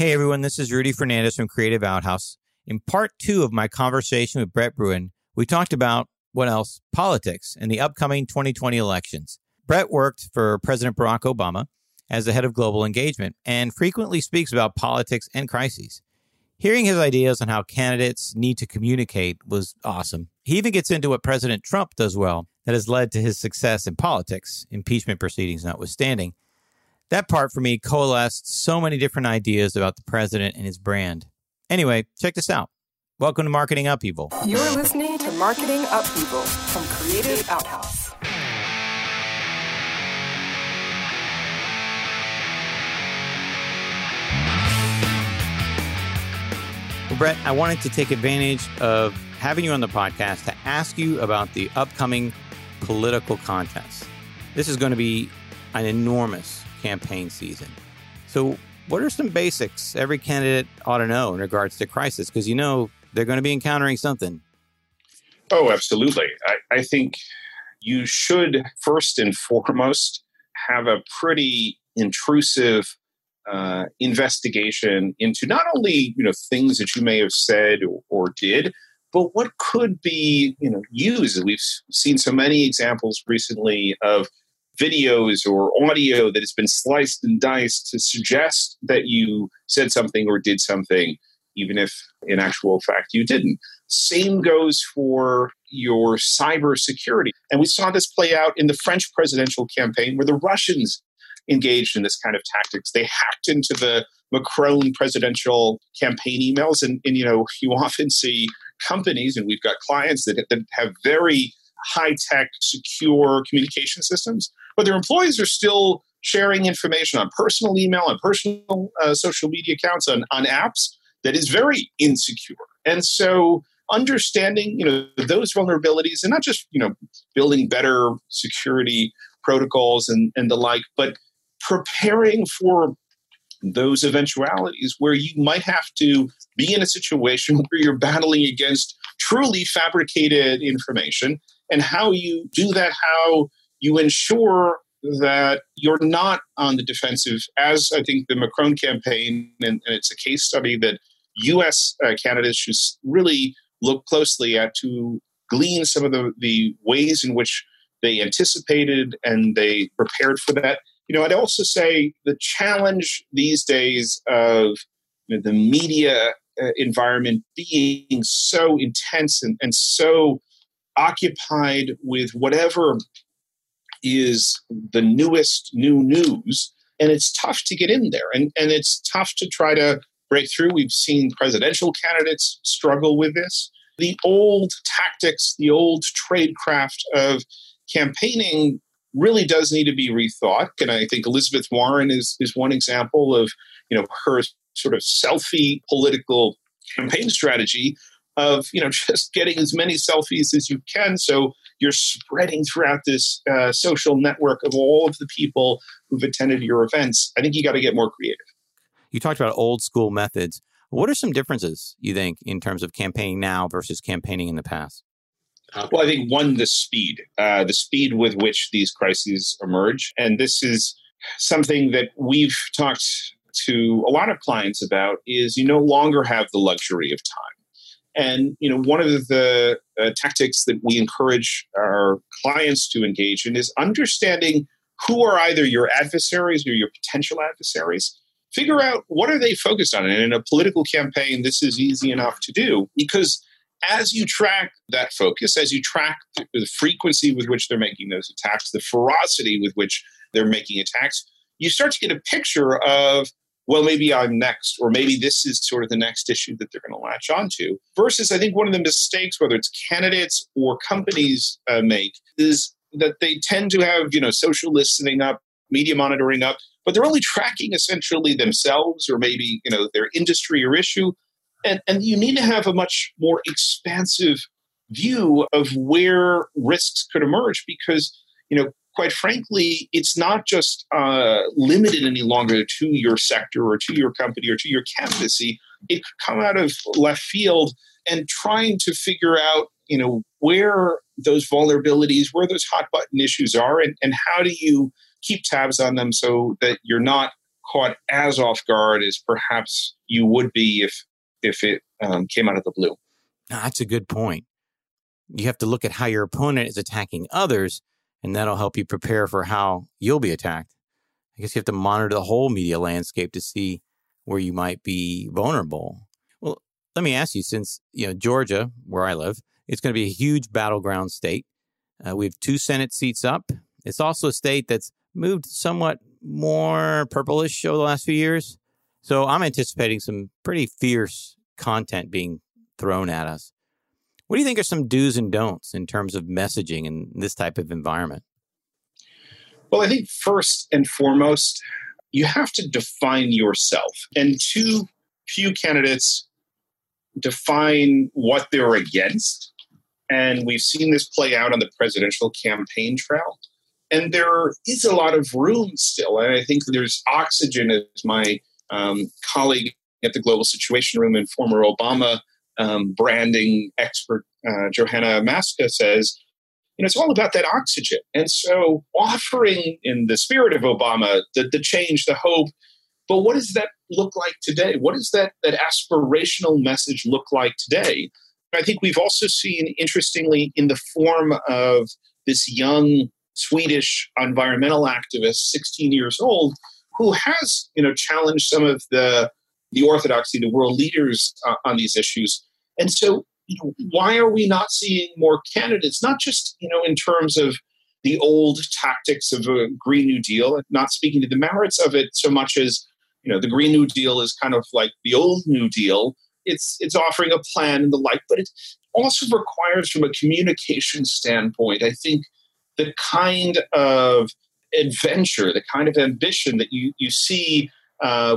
Hey everyone, this is Rudy Fernandez from Creative Outhouse. In part two of my conversation with Brett Bruen, we talked about, what else? Politics and the upcoming 2020 elections. Brett worked for President Barack Obama as the head of global engagement and frequently speaks about politics and crises. Hearing his ideas on how candidates need to communicate was awesome. He even gets into what President Trump does well that has led to his success in politics, impeachment proceedings notwithstanding. That part for me coalesced so many different ideas about the president and his brand. Anyway, check this out. Welcome to Marketing Upheaval. You're listening to Marketing Upheaval from Creative Outhouse. Well, Brett, I wanted to take advantage of having you on the podcast to ask you about the upcoming political contest. This is going to be an enormous campaign season. So what are some basics every candidate ought to know in regards to crisis? Because, you know, they're going to be encountering something. Oh, absolutely. I think you should first and foremost have a pretty intrusive investigation into not only, you know, things that you may have said or did, but what could be, you know, used. We've seen so many examples recently of videos or audio that has been sliced and diced to suggest that you said something or did something, even if in actual fact you didn't. Same goes for your cybersecurity. And we saw this play out in the French presidential campaign where the Russians engaged in this kind of tactics. They hacked into the Macron presidential campaign emails. And you know, you often see companies, and we've got clients that have very high-tech, secure communication systems, but their employees are still sharing information on personal email, on personal social media accounts, on apps that is very insecure. And so understanding, you know, those vulnerabilities and not just, you know, building better security protocols and the like, but preparing for those eventualities where you might have to be in a situation where you're battling against truly fabricated information. And how you do that, how you ensure that you're not on the defensive, as I think the Macron campaign, and it's a case study that U.S. candidates should really look closely at to glean some of the ways in which they anticipated and they prepared for that. You know, I'd also say the challenge these days of, you know, the media environment being so intense and so occupied with whatever is the newest new news, and it's tough to get in there, and it's tough to try to break through. We've seen presidential candidates struggle with this. The old tactics, the old tradecraft of campaigning really does need to be rethought, and I think Elizabeth Warren is one example of, you know, her sort of selfie political campaign strategy of, you know, just getting as many selfies as you can. So you're spreading throughout this social network of all of the people who've attended your events. I think you got to get more creative. You talked about old school methods. What are some differences, you think, in terms of campaigning now versus campaigning in the past? Well, I think one, the speed with which these crises emerge. And this is something that we've talked to a lot of clients about is you no longer have the luxury of time. And, you know, one of the tactics that we encourage our clients to engage in is understanding who are either your adversaries or your potential adversaries. Figure out what are they focused on. And in a political campaign, this is easy enough to do because as you track that focus, as you track the frequency with which they're making those attacks, the ferocity with which they're making attacks, you start to get a picture of, well, maybe I'm next, or maybe this is sort of the next issue that they're going to latch onto. Versus, I think one of the mistakes, whether it's candidates or companies make, is that they tend to have, you know, social listening up, media monitoring up, but they're only tracking essentially themselves or maybe, you know, their industry or issue. And you need to have a much more expansive view of where risks could emerge because, you know, quite frankly, it's not just limited any longer to your sector or to your company or to your candidacy. It could come out of left field, and trying to figure out, you know, where those vulnerabilities, where those hot button issues are, and how do you keep tabs on them so that you're not caught as off guard as perhaps you would be if it came out of the blue. Now, that's a good point. You have to look at how your opponent is attacking others, and that'll help you prepare for how you'll be attacked. I guess you have to monitor the whole media landscape to see where you might be vulnerable. Well, let me ask you, since Georgia, where I live, it's going to be a huge battleground state. We have 2 Senate seats up. It's also a state that's moved somewhat more purplish over the last few years. So I'm anticipating some pretty fierce content being thrown at us. What do you think are some do's and don'ts in terms of messaging in this type of environment? Well, I think first and foremost, you have to define yourself. And too few candidates define what they're against. And we've seen this play out on the presidential campaign trail. And there is a lot of room still. And I think there's oxygen, as my colleague at the Global Situation Room and former Obama branding expert Johanna Maska says, it's all about that oxygen. And so offering in the spirit of Obama, the change, the hope, but what does that look like today? What does that aspirational message look like today? I think we've also seen, interestingly, in the form of this young Swedish environmental activist, 16 years old, who has challenged some of the orthodoxy, the world leaders on these issues. And so why are we not seeing more candidates, not just in terms of the old tactics of a Green New Deal, not speaking to the merits of it so much as the Green New Deal is kind of like the old New Deal. It's offering a plan and the like, but it also requires, from a communication standpoint, I think, the kind of adventure, the kind of ambition that you see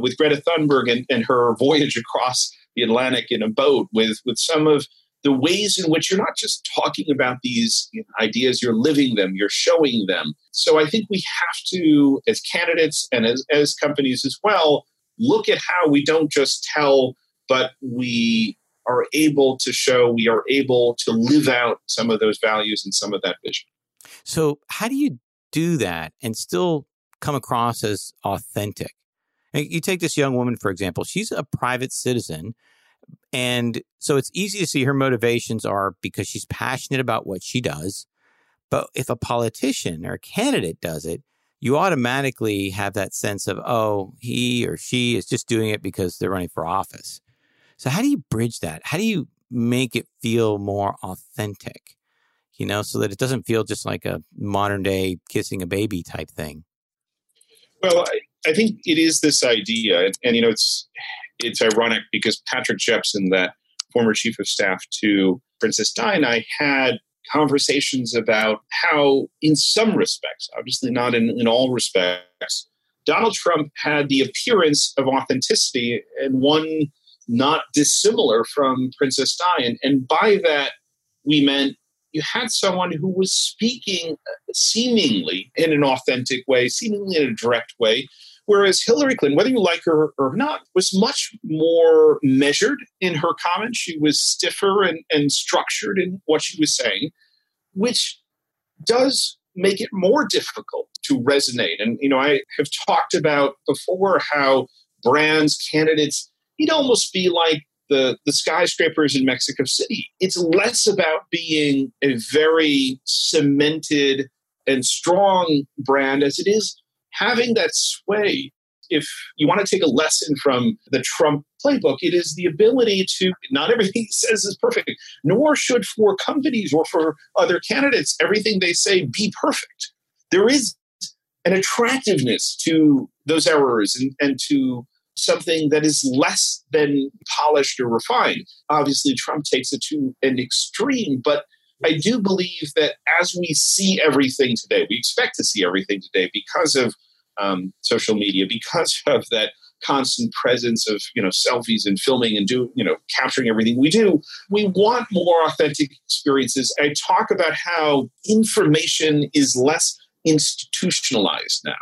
with Greta Thunberg and her voyage across the Atlantic in a boat, with some of the ways in which you're not just talking about these ideas, you're living them, you're showing them. So I think we have to, as candidates and as companies as well, look at how we don't just tell, but we are able to show, we are able to live out some of those values and some of that vision. So how do you do that and still come across as authentic? You take this young woman, for example. She's a private citizen. And so it's easy to see her motivations are because she's passionate about what she does. But if a politician or a candidate does it, you automatically have that sense of, oh, he or she is just doing it because they're running for office. So how do you bridge that? How do you make it feel more authentic, so that it doesn't feel just like a modern day kissing a baby type thing? Well, I think it is this idea, and it's ironic because Patrick Jepsen, that former chief of staff to Princess Diana, had conversations about how, in some respects, obviously not in all respects, Donald Trump had the appearance of authenticity, and one not dissimilar from Princess Diana. And by that, we meant you had someone who was speaking seemingly in an authentic way, seemingly in a direct way, whereas Hillary Clinton, whether you like her or not, was much more measured in her comments. She was stiffer and structured in what she was saying, which does make it more difficult to resonate. And, I have talked about before how brands, candidates, need almost be like the skyscrapers in Mexico City. It's less about being a very cemented and strong brand as it is having that sway. If you want to take a lesson from the Trump playbook, it is the ability to, not everything he says is perfect, nor should for companies or for other candidates, everything they say be perfect. There is an attractiveness to those errors and to something that is less than polished or refined. Obviously, Trump takes it to an extreme, but I do believe that as we see everything today, we expect to see everything today because of social media, because of that constant presence of selfies and filming and capturing everything we do. We want more authentic experiences. I talk about how information is less institutionalized now,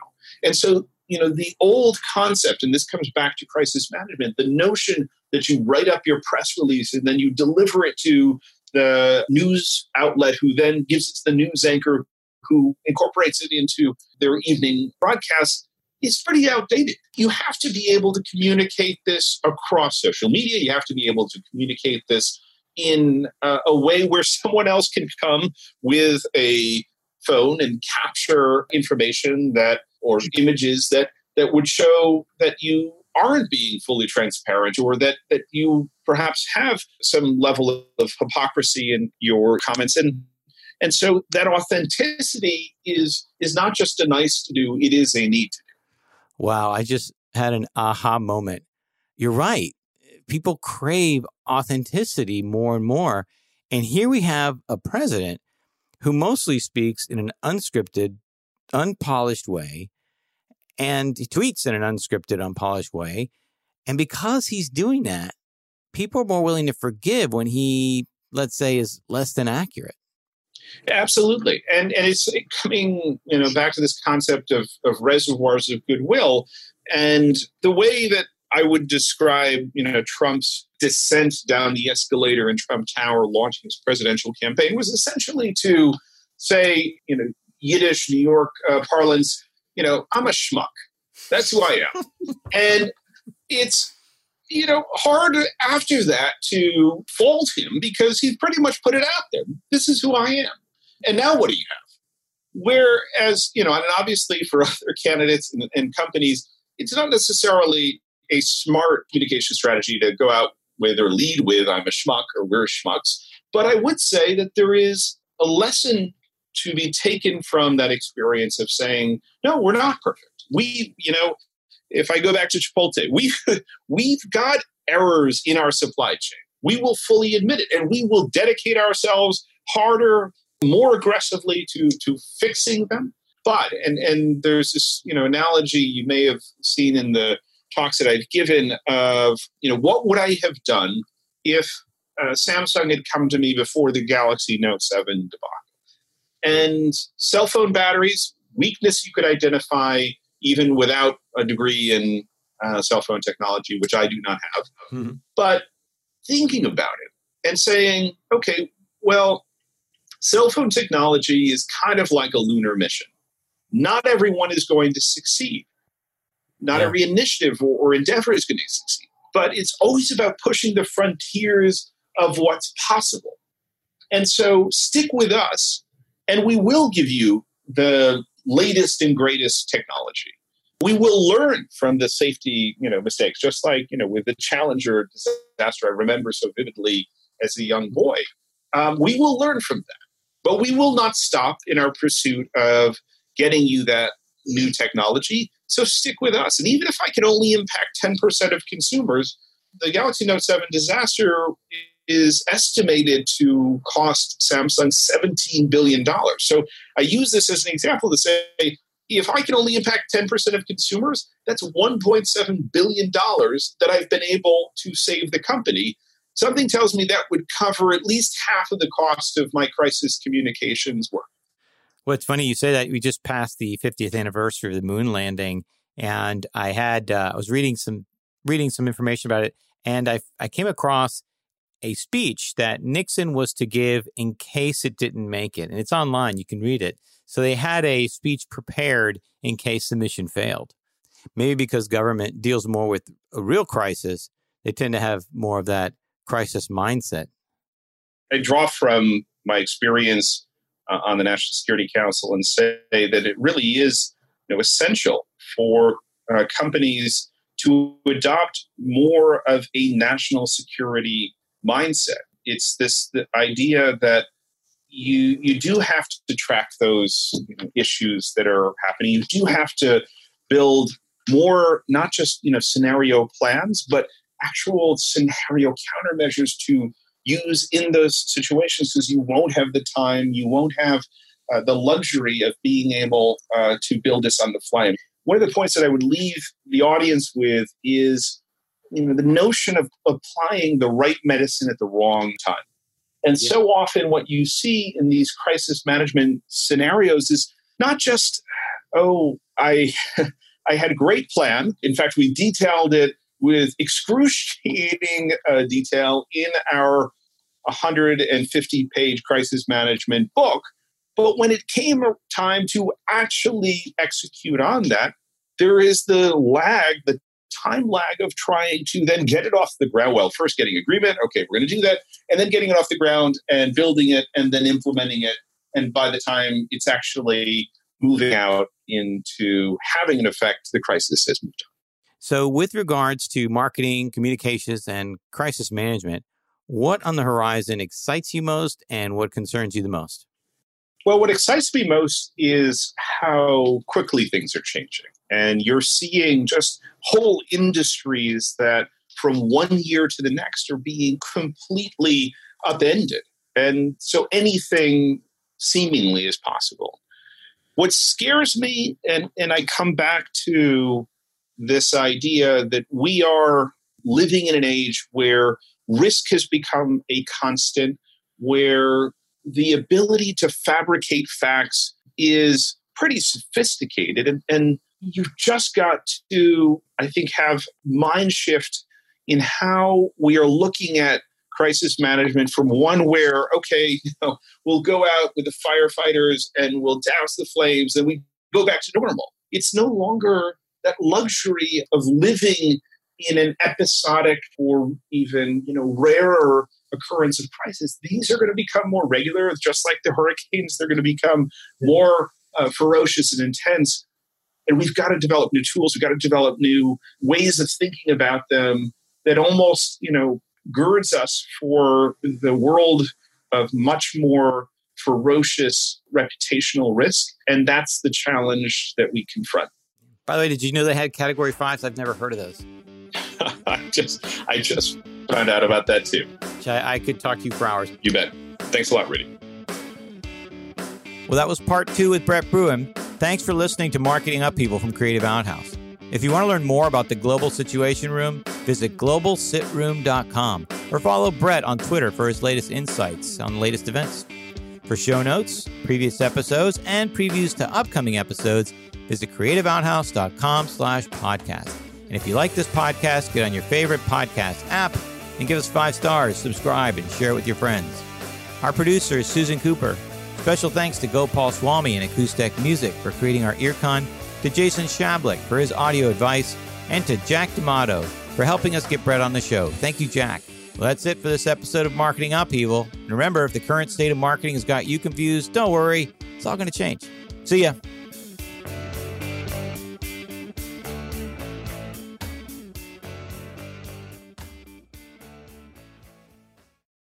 and so the old concept, and this comes back to crisis management, the notion that you write up your press release and then you deliver it to the news outlet who then gives it to the news anchor who incorporates it into their evening broadcast it's pretty outdated. You have to be able to communicate this across social media. You have to be able to communicate this in a way where someone else can come with a phone and capture information that, or images that would show that you aren't being fully transparent, or that you perhaps have some level of hypocrisy in your comments. And so that authenticity is not just a nice to do, it is a need to do. Wow, I just had an aha moment. You're right. People crave authenticity more and more. And here we have a president who mostly speaks in an unscripted, unpolished way, and he tweets in an unscripted, unpolished way. And because he's doing that, people are more willing to forgive when he, let's say, is less than accurate. Absolutely. And it's coming, back to this concept of reservoirs of goodwill. And the way that I would describe, Trump's descent down the escalator in Trump Tower launching his presidential campaign was essentially to say, Yiddish, New York parlance, I'm a schmuck. That's who I am. And it's, hard after that to fault him because he pretty much put it out there. This is who I am. And now what do you have? Whereas, and obviously for other candidates and companies, it's not necessarily a smart communication strategy to go out with or lead with, I'm a schmuck or we're schmucks. But I would say that there is a lesson to be taken from that experience of saying, no, we're not perfect. We, if I go back to Chipotle, we've got errors in our supply chain. We will fully admit it, and we will dedicate ourselves harder, more aggressively to fixing them. But, and there's this, analogy you may have seen in the talks that I've given of, what would I have done if Samsung had come to me before the Galaxy Note 7 debacle? And cell phone batteries, weakness you could identify even without a degree in cell phone technology, which I do not have. Mm-hmm. But thinking about it and saying, okay, well, cell phone technology is kind of like a lunar mission. Not everyone is going to succeed. Not every initiative or endeavor is going to succeed. But it's always about pushing the frontiers of what's possible. And so stick with us. And we will give you the latest and greatest technology. We will learn from the safety, mistakes, just like, with the Challenger disaster I remember so vividly as a young boy. We will learn from that. But we will not stop in our pursuit of getting you that new technology. So stick with us. And even if I can only impact 10% of consumers, the Galaxy Note 7 disaster is estimated to cost Samsung $17 billion. So I use this as an example to say, if I can only impact 10% of consumers, that's $1.7 billion that I've been able to save the company. Something tells me that would cover at least half of the cost of my crisis communications work. Well, it's funny you say that. We just passed the 50th anniversary of the moon landing, and I had I was reading some information about it, and I came across a speech that Nixon was to give in case it didn't make it. And it's online. You can read it. So they had a speech prepared in case the mission failed. Maybe because government deals more with a real crisis, they tend to have more of that crisis mindset. I draw from my experience on the National Security Council and say that it really is essential for companies to adopt more of a national security mindset. It's the idea that you do have to track those issues that are happening. You do have to build more, not just scenario plans, but actual scenario countermeasures to use in those situations, because you won't have the time, you won't have the luxury of being able to build this on the fly. One of the points that I would leave the audience with is the notion of applying the right medicine at the wrong time. And so often what you see in these crisis management scenarios is not just, I had a great plan. In fact, we detailed it with excruciating detail in our 150-page crisis management book. But when it came time to actually execute on that, there is the lag, the time lag of trying to then get it off the ground. Well, first getting agreement. Okay, we're going to do that. And then getting it off the ground and building it and then implementing it. And by the time it's actually moving out into having an effect, the crisis has moved on. So with regards to marketing, communications, and crisis management, what on the horizon excites you most and what concerns you the most? Well, what excites me most is how quickly things are changing. And you're seeing just whole industries that from one year to the next are being completely upended. And so anything seemingly is possible. What scares me, and I come back to this idea that we are living in an age where risk has become a constant, where the ability to fabricate facts is pretty sophisticated. And you've just got to, I think, have mind shift in how we are looking at crisis management from one where, okay, you know, we'll go out with the firefighters and we'll douse the flames and we go back to normal. It's no longer that luxury of living in an episodic or even, you know, rarer occurrence of crisis. These are going to become more regular, just like the hurricanes. They're going to become more ferocious and intense. And we've got to develop new tools. We've got to develop new ways of thinking about them that almost, you know, girds us for the world of much more ferocious reputational risk. And that's the challenge that we confront. By the way, did you know they had Category 5s? I've never heard of those. I just found out about that too. I could talk to you for hours. You bet. Thanks a lot, Rudy. Well, that was part two with Brett Bruen. Thanks for listening to Marketing Upheaval from Creative Outhouse. If you want to learn more about the Global Situation Room, visit globalsitroom.com or follow Brett on Twitter for his latest insights on the latest events. For show notes, previous episodes, and previews to upcoming episodes, visit creativeouthouse.com/podcast. And if you like this podcast, get on your favorite podcast app and give us 5 stars, subscribe, and share it with your friends. Our producer is Susan Cooper. Special thanks to Gopal Swami and Acoustic Music for creating our earcon, to Jason Shablik for his audio advice, and to Jack D'Amato for helping us get Brett on the show. Thank you, Jack. Well, that's it for this episode of Marketing Upheaval. And remember, if the current state of marketing has got you confused, don't worry. It's all going to change. See ya.